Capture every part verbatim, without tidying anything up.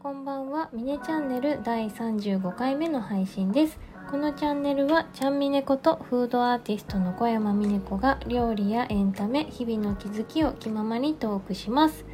こんばんは、ミネチャンネルだいさんじゅうごかいめの配信です。このチャンネルはちゃんみねことフードアーティストの小山みねこが料理やエンタメ、日々の気づきを気ままにトークします。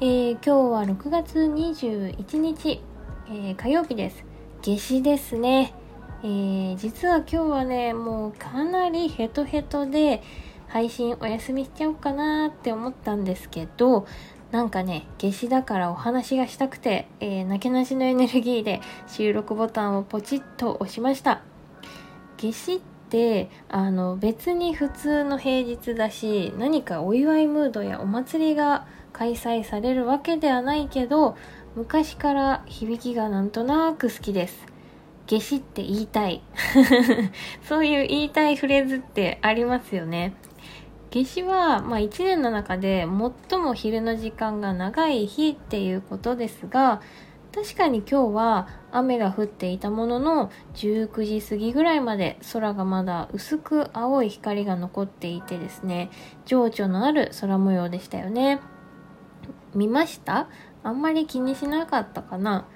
えー、今日はろくがつにじゅういちにち、えー、火曜日です。夏至ですね。えー、実は今日はね、もうかなりヘトヘトで配信お休みしちゃおうかなって思ったんですけど、なんかね、夏至だからお話がしたくて、えー、なけなしのエネルギーで収録ボタンをポチッと押しました。夏至ってあの別に普通の平日だし、何かお祝いムードやお祭りが開催されるわけではないけど、昔から響きがなんとなく好きです。夏至って言いたい。そういう言いたいフレーズってありますよね。夏至は、まあ、いちねんの中で最も昼の時間が長い日っていうことですが、確かに今日は雨が降っていたものの、じゅうくじ過ぎぐらいまで空がまだ薄く青い光が残っていてですね、情緒のある空模様でしたよね。見ました？あんまり気にしなかったかな。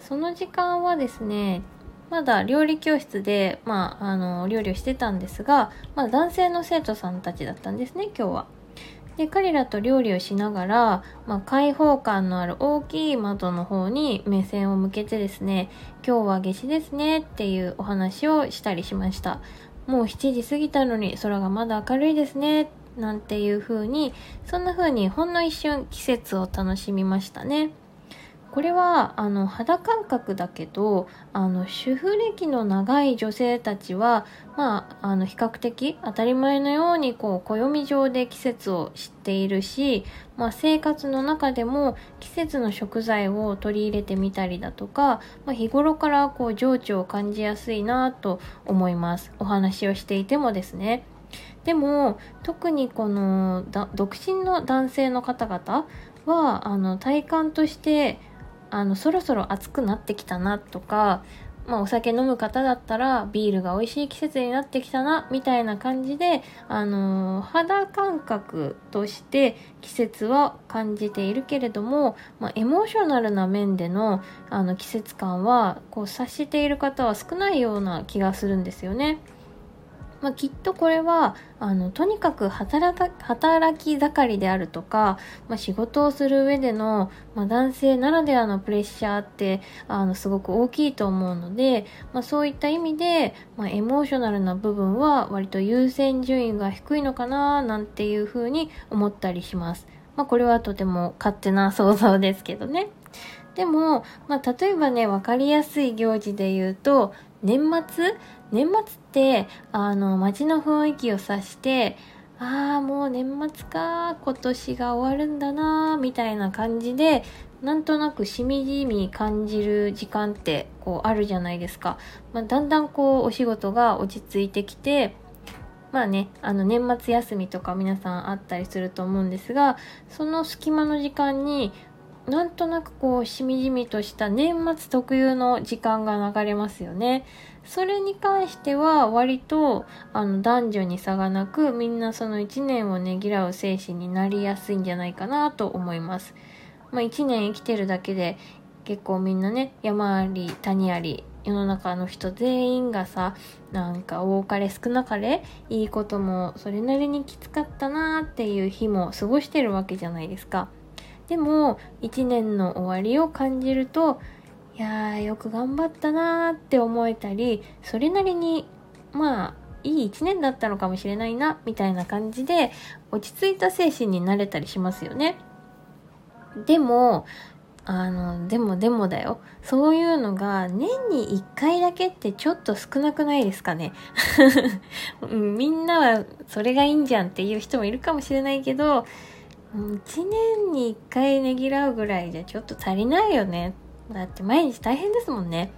その時間はですね、まだ料理教室で、まあ、あの料理をしてたんですが、まあ、男性の生徒さんたちだったんですね、今日は。で、彼らと料理をしながら、まあ、開放感のある大きい窓の方に目線を向けてですね、今日は夏至ですねっていうお話をしたりしました。もうしちじ過ぎたのに空がまだ明るいですねなんていう風に、そんな風にほんの一瞬季節を楽しみましたね。これはあの肌感覚だけど、あの主婦歴の長い女性たちは、まあ、あの比較的当たり前のようにこう暦上で季節を知っているし、まあ、生活の中でも季節の食材を取り入れてみたりだとか、まあ、日頃からこう情緒を感じやすいなと思います。お話をしていてもですね。でも特にこの独身の男性の方々はあの体感としてあのそろそろ暑くなってきたなとか、まあ、お酒飲む方だったらビールが美味しい季節になってきたなみたいな感じで、あのー、肌感覚として季節は感じているけれども、まあ、エモーショナルな面での、あの季節感はこう察している方は少ないような気がするんですよね。まあ、きっとこれはあのとにかく働か、働き盛りであるとか、まあ、仕事をする上での、まあ、男性ならではのプレッシャーってあのすごく大きいと思うので、まあ、そういった意味で、まあ、エモーショナルな部分は割と優先順位が低いのかななんていうふうに思ったりします。まあ、これはとても勝手な想像ですけどね。でも、まあ、例えばね、分かりやすい行事で言うと年末年末ってあの街の雰囲気を指して、ああもう年末か、今年が終わるんだなみたいな感じでなんとなくしみじみ感じる時間ってこうあるじゃないですか。まあ、だんだんこうお仕事が落ち着いてきて、まあね、あの年末休みとか皆さんあったりすると思うんですが、その隙間の時間になんとなくこうしみじみとした年末特有の時間が流れますよね。それに関しては割とあの男女に差がなく、みんなそのいちねんをねぎらう精神になりやすいんじゃないかなと思います。まあ、いちねん生きてるだけで結構みんなね、山あり谷あり、世の中の人全員がさ、なんか多かれ少なかれいいこともそれなりにきつかったなっていう日も過ごしてるわけじゃないですか。でもいちねんの終わりを感じると、いやーよく頑張ったなーって思えたり、それなりにまあいいいちねんだったのかもしれないなみたいな感じで落ち着いた精神になれたりしますよね。でもあのでもでもだよ、そういうのが年にいっかいだけってちょっと少なくないですかね。みんなはそれがいいんじゃんっていう人もいるかもしれないけど、いちねんにいっかいねぎらうぐらいじゃちょっと足りないよね。だって毎日大変ですもんね。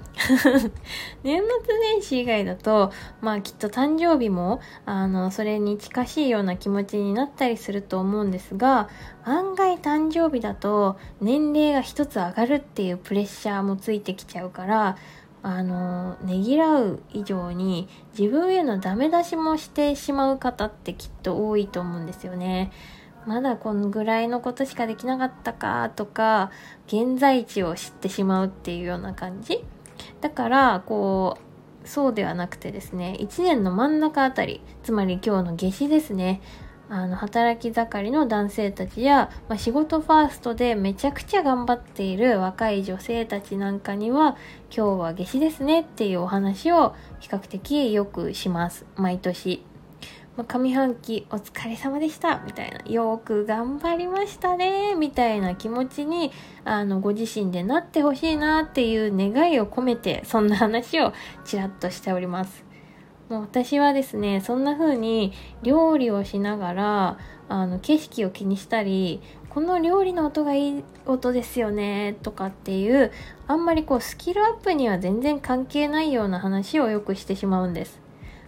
年末年始以外だと、まあきっと誕生日もあのそれに近しいような気持ちになったりすると思うんですが、案外誕生日だと年齢が一つ上がるっていうプレッシャーもついてきちゃうから、あのねぎらう以上に自分へのダメ出しもしてしまう方ってきっと多いと思うんですよね。まだこのぐらいのことしかできなかったかとか、現在地を知ってしまうっていうような感じだから、こうそうではなくてですね、いちねんの真ん中あたり、つまり今日の夏至ですね、あの働き盛りの男性たちや、まあ、仕事ファーストでめちゃくちゃ頑張っている若い女性たちなんかには、今日は夏至ですねっていうお話を比較的よくします。毎年、まあ、上半期お疲れ様でしたみたいな、よく頑張りましたねみたいな気持ちにあのご自身でなってほしいなっていう願いを込めて、そんな話をちらっとしております。もう私はですね、そんな風に料理をしながらあの景色を気にしたり、この料理の音がいい音ですよねとかっていう、あんまりこうスキルアップには全然関係ないような話をよくしてしまうんです。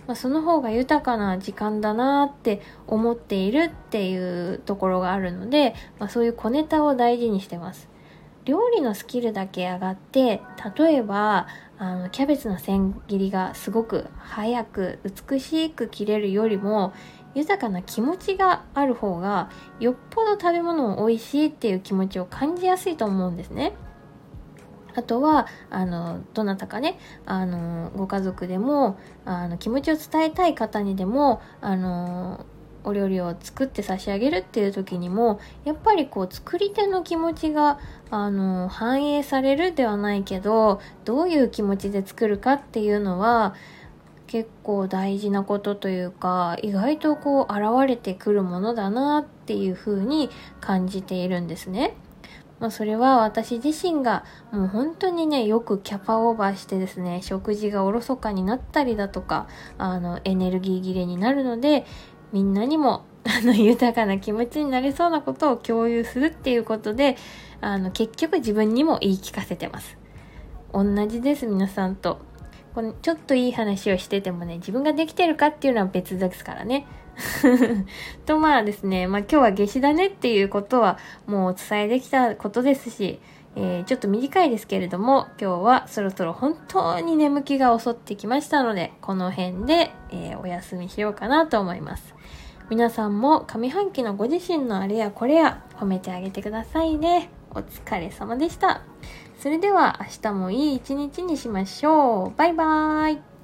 まあ、その方が豊かな時間だなって思っているっていうところがあるので、まあ、そういう小ネタを大事にしてます。料理のスキルだけ上がって、例えばあのキャベツの千切りがすごく早く美しく切れるよりも、豊かな気持ちがある方がよっぽど食べ物を美味しいっていう気持ちを感じやすいと思うんですね。あとはあのどなたかね、あのご家族でもあの気持ちを伝えたい方にでもあのお料理を作って差し上げるっていう時にも、やっぱりこう作り手の気持ちがあの反映されるではないけど、どういう気持ちで作るかっていうのは結構大事なことというか、意外とこう現れてくるものだなっていうふうに感じているんですね。まあ、それは私自身がもう本当にね、よくキャパオーバーしてですね、食事がおろそかになったりだとか、あのエネルギー切れになるので、みんなにもあの豊かな気持ちになれそうなことを共有するっていうことで、あの結局自分にも言い聞かせてます。同じです、皆さんと。このちょっといい話をしててもね、自分ができてるかっていうのは別ですからねとまあですね、まあ、今日は夏至だねっていうことはもうお伝えできたことですし、えー、ちょっと短いですけれども、今日はそろそろ本当に眠気が襲ってきましたので、この辺で、えー、お休みしようかなと思います。皆さんも上半期のご自身のあれやこれや褒めてあげてくださいね。お疲れ様でした。それでは明日もいい一日にしましょう。バイバーイ。